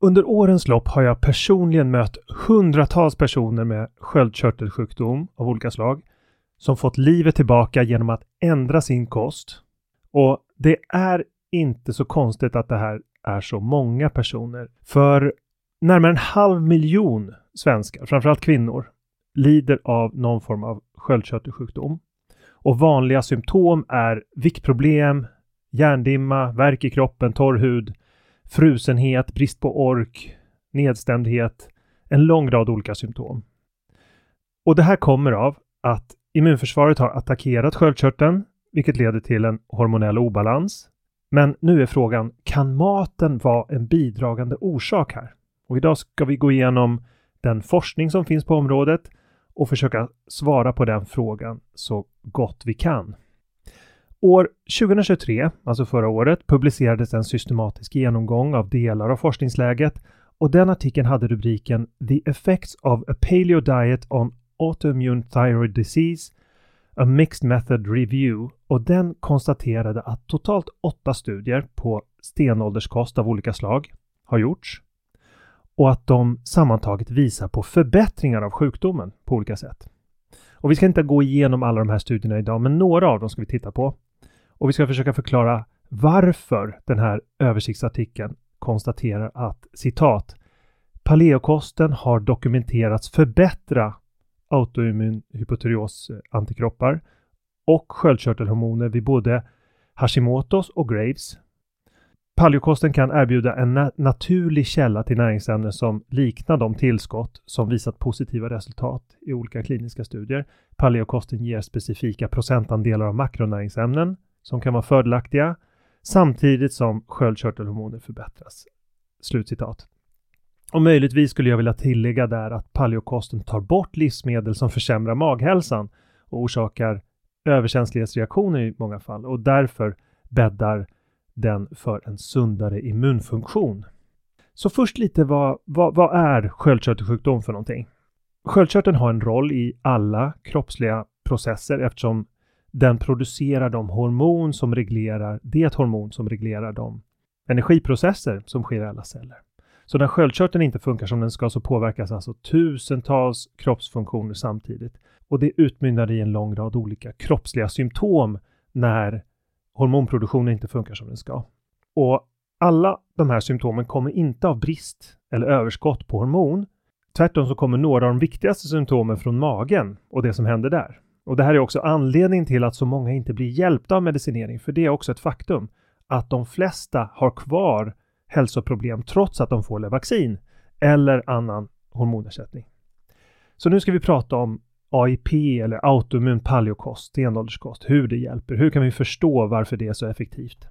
Under årens lopp har jag personligen mött hundratals personer med sköldkörtelsjukdom av olika slag som fått livet tillbaka genom att ändra sin kost. Och det är inte så konstigt att det här är så många personer. För närmare 500 000 svenskar, framförallt kvinnor, lider av någon form av sköldkörtelsjukdom. Och vanliga symptom är viktproblem, hjärndimma, värk i kroppen, torr hud, frusenhet, brist på ork, nedstämdhet, en lång rad olika symptom. Och det här kommer av att immunförsvaret har attackerat sköldkörteln, vilket leder till en hormonell obalans. Men nu är frågan, kan maten vara en bidragande orsak här? Och idag ska vi gå igenom den forskning som finns på området och försöka svara på den frågan så gott vi kan. År 2023, alltså förra året, publicerades en systematisk genomgång av delar av forskningsläget och den artikeln hade rubriken The Effects of a Paleo Diet on Autoimmune Thyroid Disease, a Mixed Method Review, och den konstaterade att totalt 8 studier på stenålderskost av olika slag har gjorts och att de sammantaget visar på förbättringar av sjukdomen på olika sätt. Och vi ska inte gå igenom alla de här studierna idag, men några av dem ska vi titta på. Och vi ska försöka förklara varför den här översiktsartikeln konstaterar att, citat, paleokosten har dokumenterats förbättra autoimmun hypotyreosantikroppar och sköldkörtelhormoner vid både Hashimoto's och Graves. Paleokosten kan erbjuda en naturlig källa till näringsämnen som liknar de tillskott som visat positiva resultat i olika kliniska studier. Paleokosten ger specifika procentandelar av makronäringsämnen som kan vara fördelaktiga samtidigt som sköldkörtelhormoner förbättras. Slutcitat. Och möjligtvis skulle jag vilja tillägga där att paleokosten tar bort livsmedel som försämrar maghälsan och orsakar överkänslighetsreaktioner i många fall och därför bäddar den för en sundare immunfunktion. Så först lite vad är sköldkörtelsjukdom för någonting? Sköldkörteln har en roll i alla kroppsliga processer eftersom den producerar de hormon som reglerar de energiprocesser som sker i alla celler. Så när sköldkörteln inte funkar som den ska så påverkas alltså tusentals kroppsfunktioner samtidigt. Och det utmynnar i en lång rad olika kroppsliga symptom när hormonproduktionen inte funkar som den ska. Och alla de här symptomen kommer inte av brist eller överskott på hormon. Tvärtom så kommer några av de viktigaste symptomen från magen och det som händer där. Och det här är också anledningen till att så många inte blir hjälpta av medicinering. För det är också ett faktum att de flesta har kvar hälsoproblem trots att de får vaccin eller annan hormonersättning. Så nu ska vi prata om AIP eller autoimmun paleokost, stenålderskost, hur det hjälper. Hur kan vi förstå varför det är så effektivt?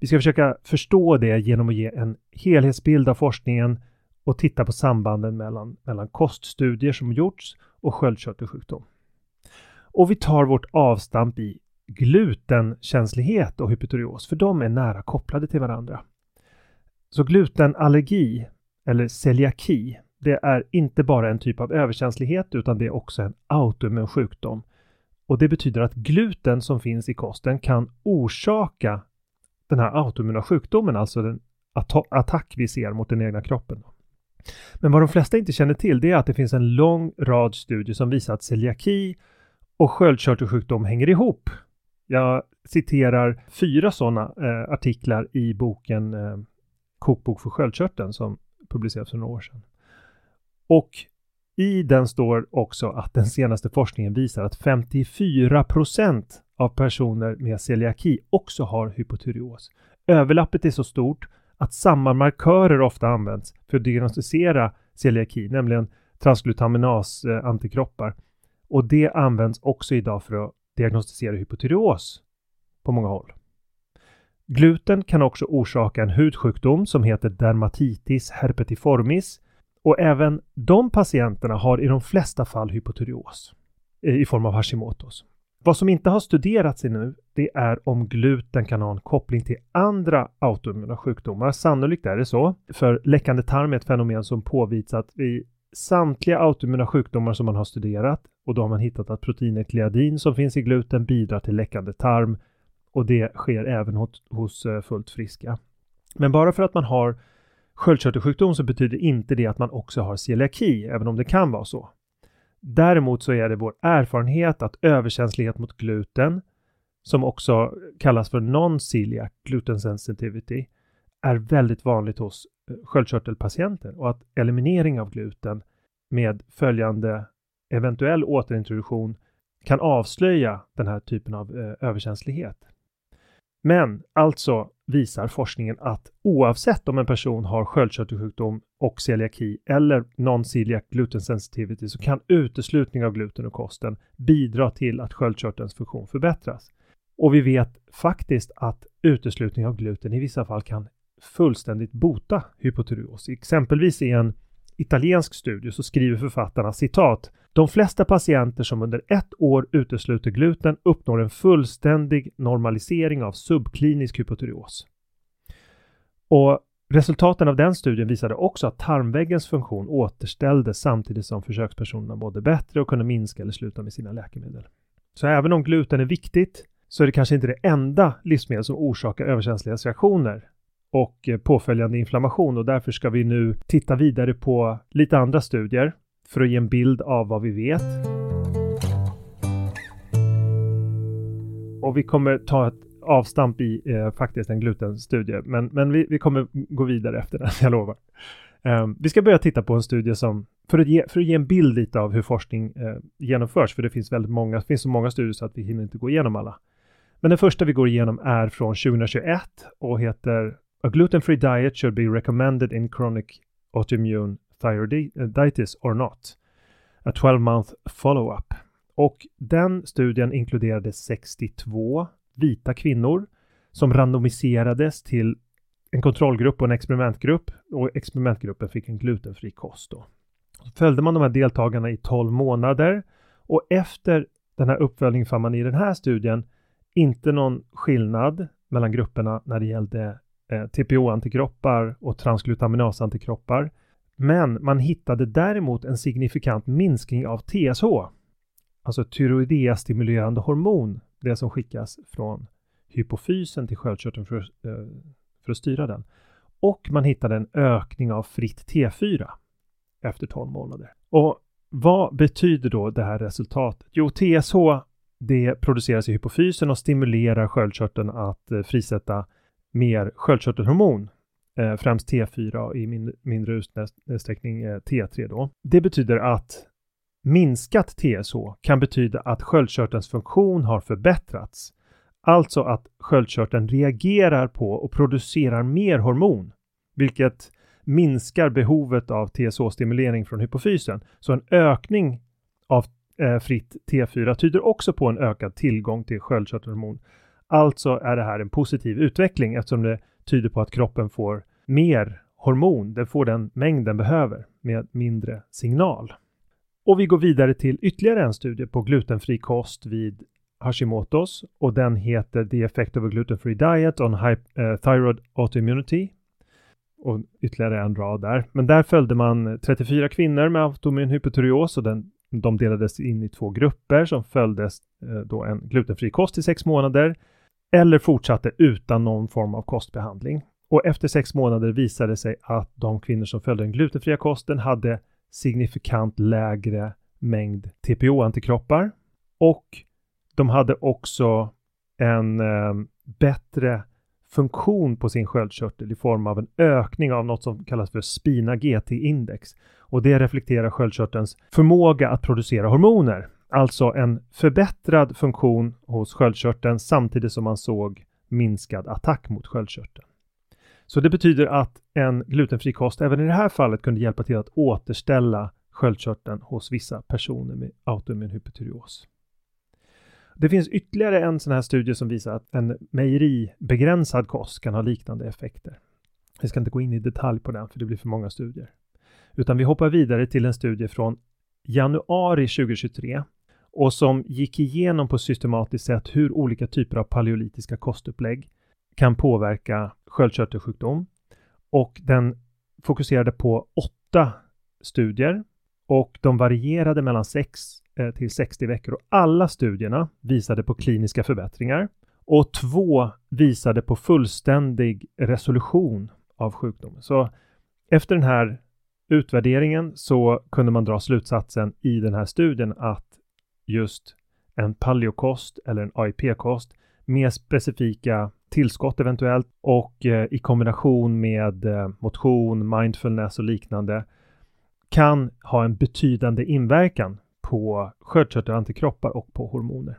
Vi ska försöka förstå det genom att ge en helhetsbild av forskningen och titta på sambanden mellan koststudier som gjorts och sköldkörtelsjukdom. Och vi tar vårt avstamp i glutenkänslighet och hypotyreos, för de är nära kopplade till varandra. Så glutenallergi eller celiaki, det är inte bara en typ av överkänslighet utan det är också en autoimmun sjukdom. Och det betyder att gluten som finns i kosten kan orsaka den här autoimmuna sjukdomen, alltså den attack vi ser mot den egna kroppen. Men vad de flesta inte känner till det är att det finns en lång rad studier som visar att celiaki och sköldkörtelsjukdom hänger ihop. Jag citerar 4 sådana artiklar i boken Kokbok för sköldkörteln som publicerades för några år sedan. Och i den står också att den senaste forskningen visar att 54% av personer med celiaki också har hypotyreos. Överlappet är så stort att samma markörer ofta används för att diagnostisera celiaki, nämligen transglutaminasantikroppar. Och det används också idag för att diagnostisera hypotyreos på många håll. Gluten kan också orsaka en hudsjukdom som heter dermatitis herpetiformis. Och även de patienterna har i de flesta fall hypotyreos i form av Hashimoto's. Vad som inte har studerats ännu, det är om gluten kan ha en koppling till andra autoimmuna sjukdomar. Sannolikt är det så, för läckande tarm är ett fenomen som påvisats i samtliga autoimmuna sjukdomar som man har studerat. Och då har man hittat att proteinet gliadin som finns i gluten bidrar till läckande tarm. Och det sker även hos fullt friska. Men bara för att man har sköldkörtelsjukdom så betyder inte det att man också har celiaki, även om det kan vara så. Däremot så är det vår erfarenhet att överkänslighet mot gluten, som också kallas för non-celiac gluten sensitivity, är väldigt vanligt hos sköldkörtelpatienter och att eliminering av gluten med följande eventuell återintroduktion kan avslöja den här typen av överkänslighet. Men alltså visar forskningen att oavsett om en person har sköldkörtelsjukdom och celiaki eller non-celiac gluten sensitivity så kan uteslutning av gluten och kosten bidra till att sköldkörtelns funktion förbättras. Och vi vet faktiskt att uteslutning av gluten i vissa fall kan fullständigt bota hypotyreos. Exempelvis i en italiensk studie så skriver författarna citat: de flesta patienter som under 1 år utesluter gluten uppnår en fullständig normalisering av subklinisk hypotyreos. Och resultaten av den studien visade också att tarmväggens funktion återställdes samtidigt som försökspersonerna mådde bättre och kunde minska eller sluta med sina läkemedel. Så även om gluten är viktigt så är det kanske inte det enda livsmedel som orsakar överkänsliga reaktioner och påföljande inflammation, och därför ska vi nu titta vidare på lite andra studier för att ge en bild av vad vi vet. Och vi kommer ta ett avstamp i faktiskt en glutenstudie, men vi kommer gå vidare efter den, jag lovar. Vi ska börja titta på en studie som för att ge en bild lite av hur forskning genomförs, för det finns väldigt många, det finns så många studier så att vi hinner inte gå igenom alla. Men den första vi går igenom är från 2021 och heter A gluten-free diet should be recommended in chronic autoimmune thyroiditis or not. A 12-month follow-up. Och den studien inkluderade 62 vita kvinnor som randomiserades till en kontrollgrupp och en experimentgrupp. Och experimentgruppen fick en glutenfri kost då. Så följde man de här deltagarna i 12 månader. Och efter den här uppföljningen fann man i den här studien inte någon skillnad mellan grupperna när det gällde TPO-antikroppar och transglutaminasantikroppar. Men man hittade däremot en signifikant minskning av TSH, alltså tyroidea-stimulerande hormon, det som skickas från hypofysen till sköldkörteln för att styra den. och man hittade en ökning av fritt T4 efter 12 månader. Och vad betyder då det här resultatet? Jo, TSH det produceras i hypofysen och stimulerar sköldkörteln att frisätta mer sköldkörtelhormon, främst T4 och i mindre utsträckning T3 då. Det betyder att minskat TSH kan betyda att sköldkörtelns funktion har förbättrats. Alltså att sköldkörteln reagerar på och producerar mer hormon, vilket minskar behovet av TSH-stimulering från hypofysen. Så en ökning av fritt T4 tyder också på en ökad tillgång till sköldkörtelhormon. Alltså är det här en positiv utveckling eftersom det tyder på att kroppen får mer hormon. Den får den mängd den behöver med mindre signal. Och vi går vidare till ytterligare en studie på glutenfri kost vid Hashimoto's och den heter The Effect of a Gluten-Free Diet on Thyroid Autoimmunity och ytterligare en rad där. Men där följde man 34 kvinnor med autoimmun hypotyreos och de delades in i två grupper som följdes då en glutenfri kost i 6 månader eller fortsatte utan någon form av kostbehandling. Och efter 6 månader visade det sig att de kvinnor som följde den glutenfria kosten hade signifikant lägre mängd TPO-antikroppar och de hade också en bättre funktion på sin sköldkörtel i form av en ökning av något som kallas för spina GT-index. Och det reflekterar sköldkörtelns förmåga att producera hormoner. Alltså en förbättrad funktion hos sköldkörteln samtidigt som man såg minskad attack mot sköldkörteln. Så det betyder att en glutenfri kost även i det här fallet kunde hjälpa till att återställa sköldkörteln hos vissa personer med autoimmun hypotyreos. Det finns ytterligare en sån här studie som visar att en mejeribegränsad kost kan ha liknande effekter. Vi ska inte gå in i detalj på den för det blir för många studier. Utan vi hoppar vidare till en studie från januari 2023 och som gick igenom på systematiskt sätt hur olika typer av paleolitiska kostupplägg kan påverka sköldkörtelsjukdom. Och den fokuserade på 8 studier och de varierade mellan 6 till 60 veckor och alla studierna visade på kliniska förbättringar och 2 visade på fullständig resolution av sjukdomen. Så efter den här utvärderingen så kunde man dra slutsatsen i den här studien att just en paleokost eller en AIP-kost med specifika tillskott eventuellt och i kombination med motion, mindfulness och liknande kan ha en betydande inverkan på sköldkörtelantikroppar och på hormoner.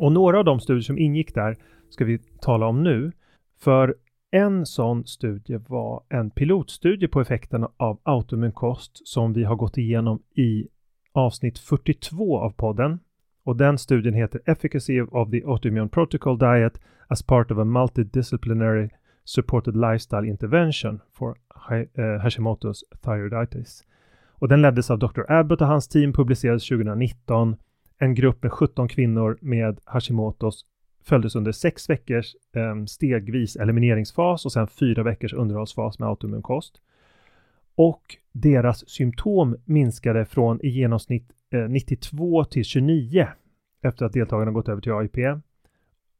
Och några av de studier som ingick där ska vi tala om nu. För en sån studie var en pilotstudie på effekterna av autoimmunkost som vi har gått igenom i avsnitt 42 av podden. Och den studien heter Efficacy of the Autoimmune Protocol Diet as part of a multidisciplinary supported lifestyle intervention for Hashimoto's thyroiditis. Och den leddes av Dr. Abbott och hans team, publicerades 2019. En grupp med 17 kvinnor med Hashimoto's följdes under 6 veckors stegvis elimineringsfas och sen 4 veckors underhållsfas med autoimmunkost. Och deras symptom minskade från i genomsnitt 92 till 29 efter att deltagarna gått över till AIP.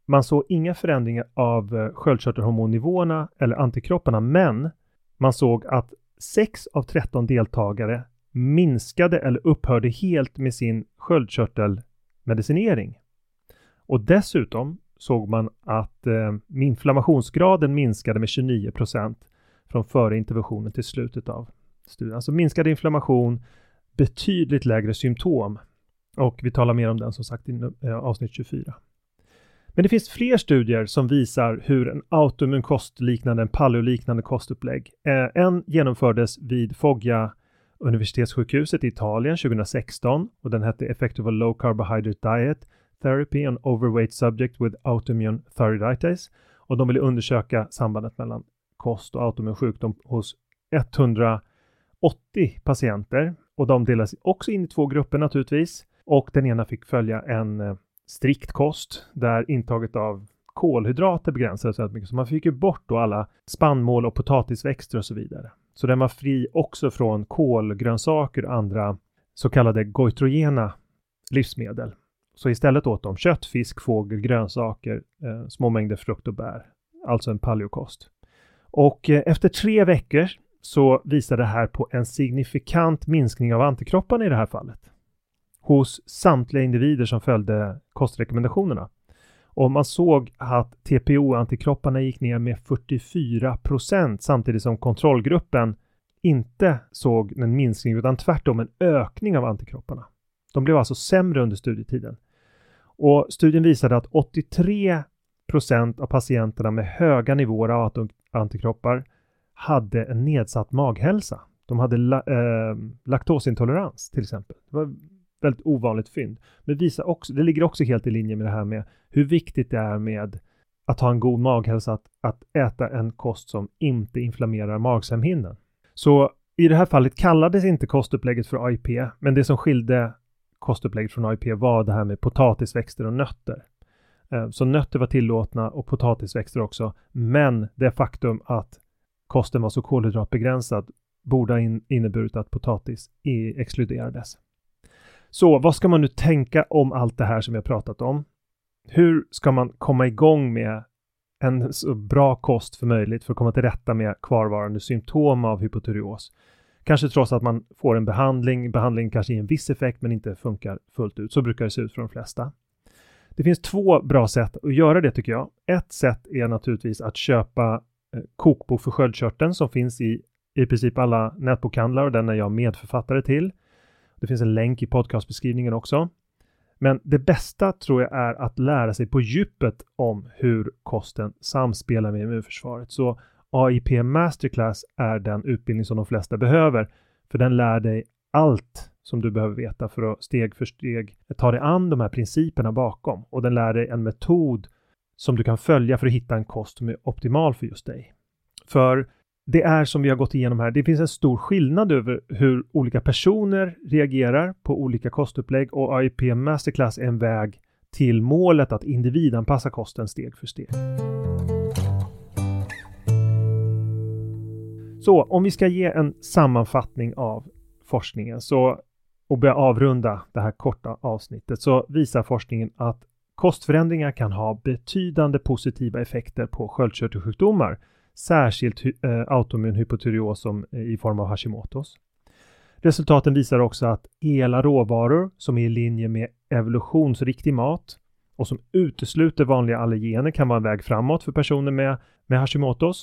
Man såg inga förändringar av sköldkörtelhormonnivåerna eller antikropparna, men man såg att 6 av 13 deltagare minskade eller upphörde helt med sin sköldkörtelmedicinering. Och dessutom såg man att inflammationsgraden minskade med 29% från före interventionen till slutet av studien. Alltså minskade inflammation, betydligt lägre symptom. Och vi talar mer om den som sagt i avsnitt 24. Men det finns fler studier som visar hur en autoimmun kostliknande, en paleoliknande kostupplägg. En genomfördes vid Foggia universitetssjukhuset i Italien 2016 och den hette Effect of a Low Carbohydrate Diet Therapy on Overweight Subject with Autoimmune Thyroiditis och de ville undersöka sambandet mellan kost och autoimmun sjukdom hos 180 patienter och de delas också in i 2 grupper naturligtvis och den ena fick följa en strikt kost där intaget av kolhydrater begränsades väldigt mycket. Så man fick ju bort då alla spannmål och potatisväxter och så vidare. Så den var fri också från kolgrönsaker och andra så kallade goitrogena livsmedel. Så istället åt de kött, fisk, fågel, grönsaker, små mängder frukt och bär. Alltså en paleokost. Och efter 3 veckor så visar det här på en signifikant minskning av antikropparna i det här fallet. Hos samtliga individer som följde kostrekommendationerna. Och man såg att TPO-antikropparna gick ner med 44% samtidigt som kontrollgruppen inte såg en minskning utan tvärtom en ökning av antikropparna. De blev alltså sämre under studietiden. Och studien visade att 83% av patienterna med höga nivåer av antikroppar hade en nedsatt maghälsa. De hade laktosintolerans till exempel. Det var väldigt ovanligt fynd. Men visar också, det ligger också helt i linje med det här med hur viktigt det är med att ha en god maghälsa. Att äta en kost som inte inflammerar magsämhinnan. Så i det här fallet kallades inte kostupplägget för AIP. Men det som skilde kostupplägget från AIP var det här med potatisväxter och nötter. Så nötter var tillåtna och potatisväxter också. Men det faktum att kosten var så kolhydratbegränsad borde ha inneburit att potatis exkluderades. Så vad ska man nu tänka om allt det här som jag pratat om? Hur ska man komma igång med en så bra kost för möjligt för att komma till rätta med kvarvarande symptom av hypotyreos? Kanske trots att man får en behandling. Behandling kanske ger en viss effekt men inte funkar fullt ut. Så brukar det se ut för de flesta. Det finns 2 bra sätt att göra det tycker jag. Ett sätt är naturligtvis att köpa Kokbok för sköldkörteln som finns i princip alla nätbokhandlar och den är jag medförfattare till. Det finns en länk i podcastbeskrivningen också. Men det bästa tror jag är att lära sig på djupet om hur kosten samspelar med immunförsvaret. Så AIP Masterclass är den utbildning som de flesta behöver. För den lär dig allt som du behöver veta för att steg för steg ta dig an de här principerna bakom. Och den lär dig en metod som du kan följa för att hitta en kost som är optimal för just dig. För det är som vi har gått igenom här. Det finns en stor skillnad över hur olika personer reagerar på olika kostupplägg. Och AIP Masterclass är en väg till målet att individanpassa kosten steg för steg. Så om vi ska ge en sammanfattning av forskningen så, och börja avrunda det här korta avsnittet, så visar forskningen att kostförändringar kan ha betydande positiva effekter på sköldkörtelsjukdomar. Särskilt autoimmun hypotyreos som i form av Hashimoto's. Resultaten visar också att hela råvaror som är i linje med evolutionsriktig mat och som utesluter vanliga allergener kan vara en väg framåt för personer med Hashimoto's.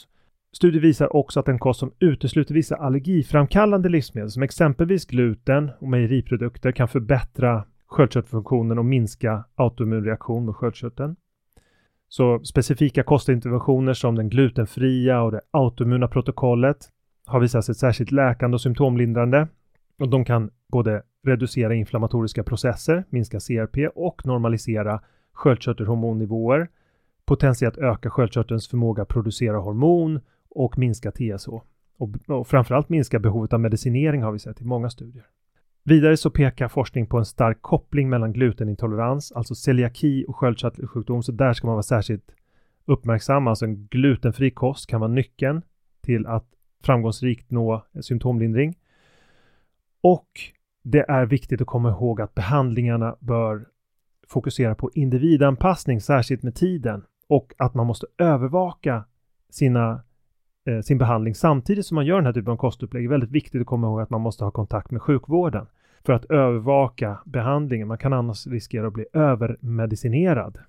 Studier visar också att en kost som utesluter vissa allergiframkallande livsmedel som exempelvis gluten och mejeriprodukter kan förbättra sköldkörtelfunktionen och minska autoimmun reaktion med sköldkörteln. Så specifika kostinterventioner som den glutenfria och det autoimmuna protokollet har visat sig särskilt läkande och symptomlindrande. Och de kan både reducera inflammatoriska processer, minska CRP och normalisera sköldkörtelhormonnivåer. Potentiellt öka sköldkörtelns förmåga att producera hormon och minska TSH. Och framförallt minska behovet av medicinering har vi sett i många studier. Vidare så pekar forskning på en stark koppling mellan glutenintolerans, alltså celiaki och sköldkörtelsjukdom, så där ska man vara särskilt uppmärksam. Alltså en glutenfri kost kan vara nyckeln till att framgångsrikt nå symptomlindring. Och det är viktigt att komma ihåg att behandlingarna bör fokusera på individanpassning, särskilt med tiden, och att man måste övervaka sin behandling samtidigt som man gör den här typen av kostupplägg. Det är väldigt viktigt att komma ihåg att man måste ha kontakt med sjukvården för att övervaka behandlingen. Man kan annars riskera att bli övermedicinerad.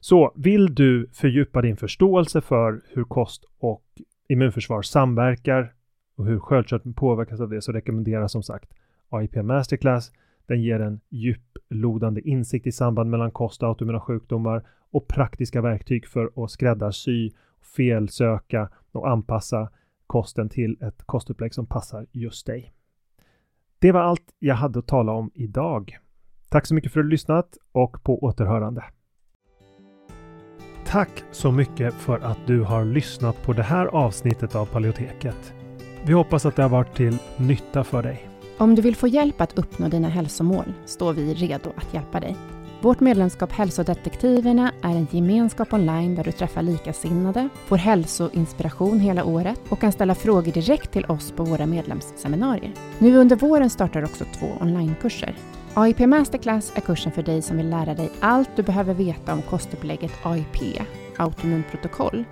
Så vill du fördjupa din förståelse för hur kost och immunförsvar samverkar och hur sköldkörteln påverkas av det, så rekommenderas som sagt AIP Masterclass. Den ger en djuplodande insikt i samband mellan kost och autoimmuna sjukdomar och praktiska verktyg för att skräddarsy, felsöka och anpassa kosten till ett kostupplägg som passar just dig. Det var allt jag hade att tala om idag. Tack så mycket för att du lyssnat och på återhörande. Tack så mycket för att du har lyssnat på det här avsnittet av Paleoteket. Vi hoppas att det har varit till nytta för dig. Om du vill få hjälp att uppnå dina hälsomål står vi redo att hjälpa dig. Vårt medlemskap Hälsodetektiverna är en gemenskap online där du träffar likasinnade, får hälsoinspiration hela året och kan ställa frågor direkt till oss på våra medlemsseminarier. Nu under våren startar också 2 onlinekurser. AIP Masterclass är kursen för dig som vill lära dig allt du behöver veta om kostupplägget AIP, autoimmunprotokoll,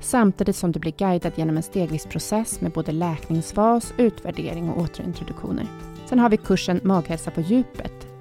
samtidigt som du blir guidad genom en stegvis process med både läkningsfas, utvärdering och återintroduktioner. Sen har vi kursen Maghälsa på djupet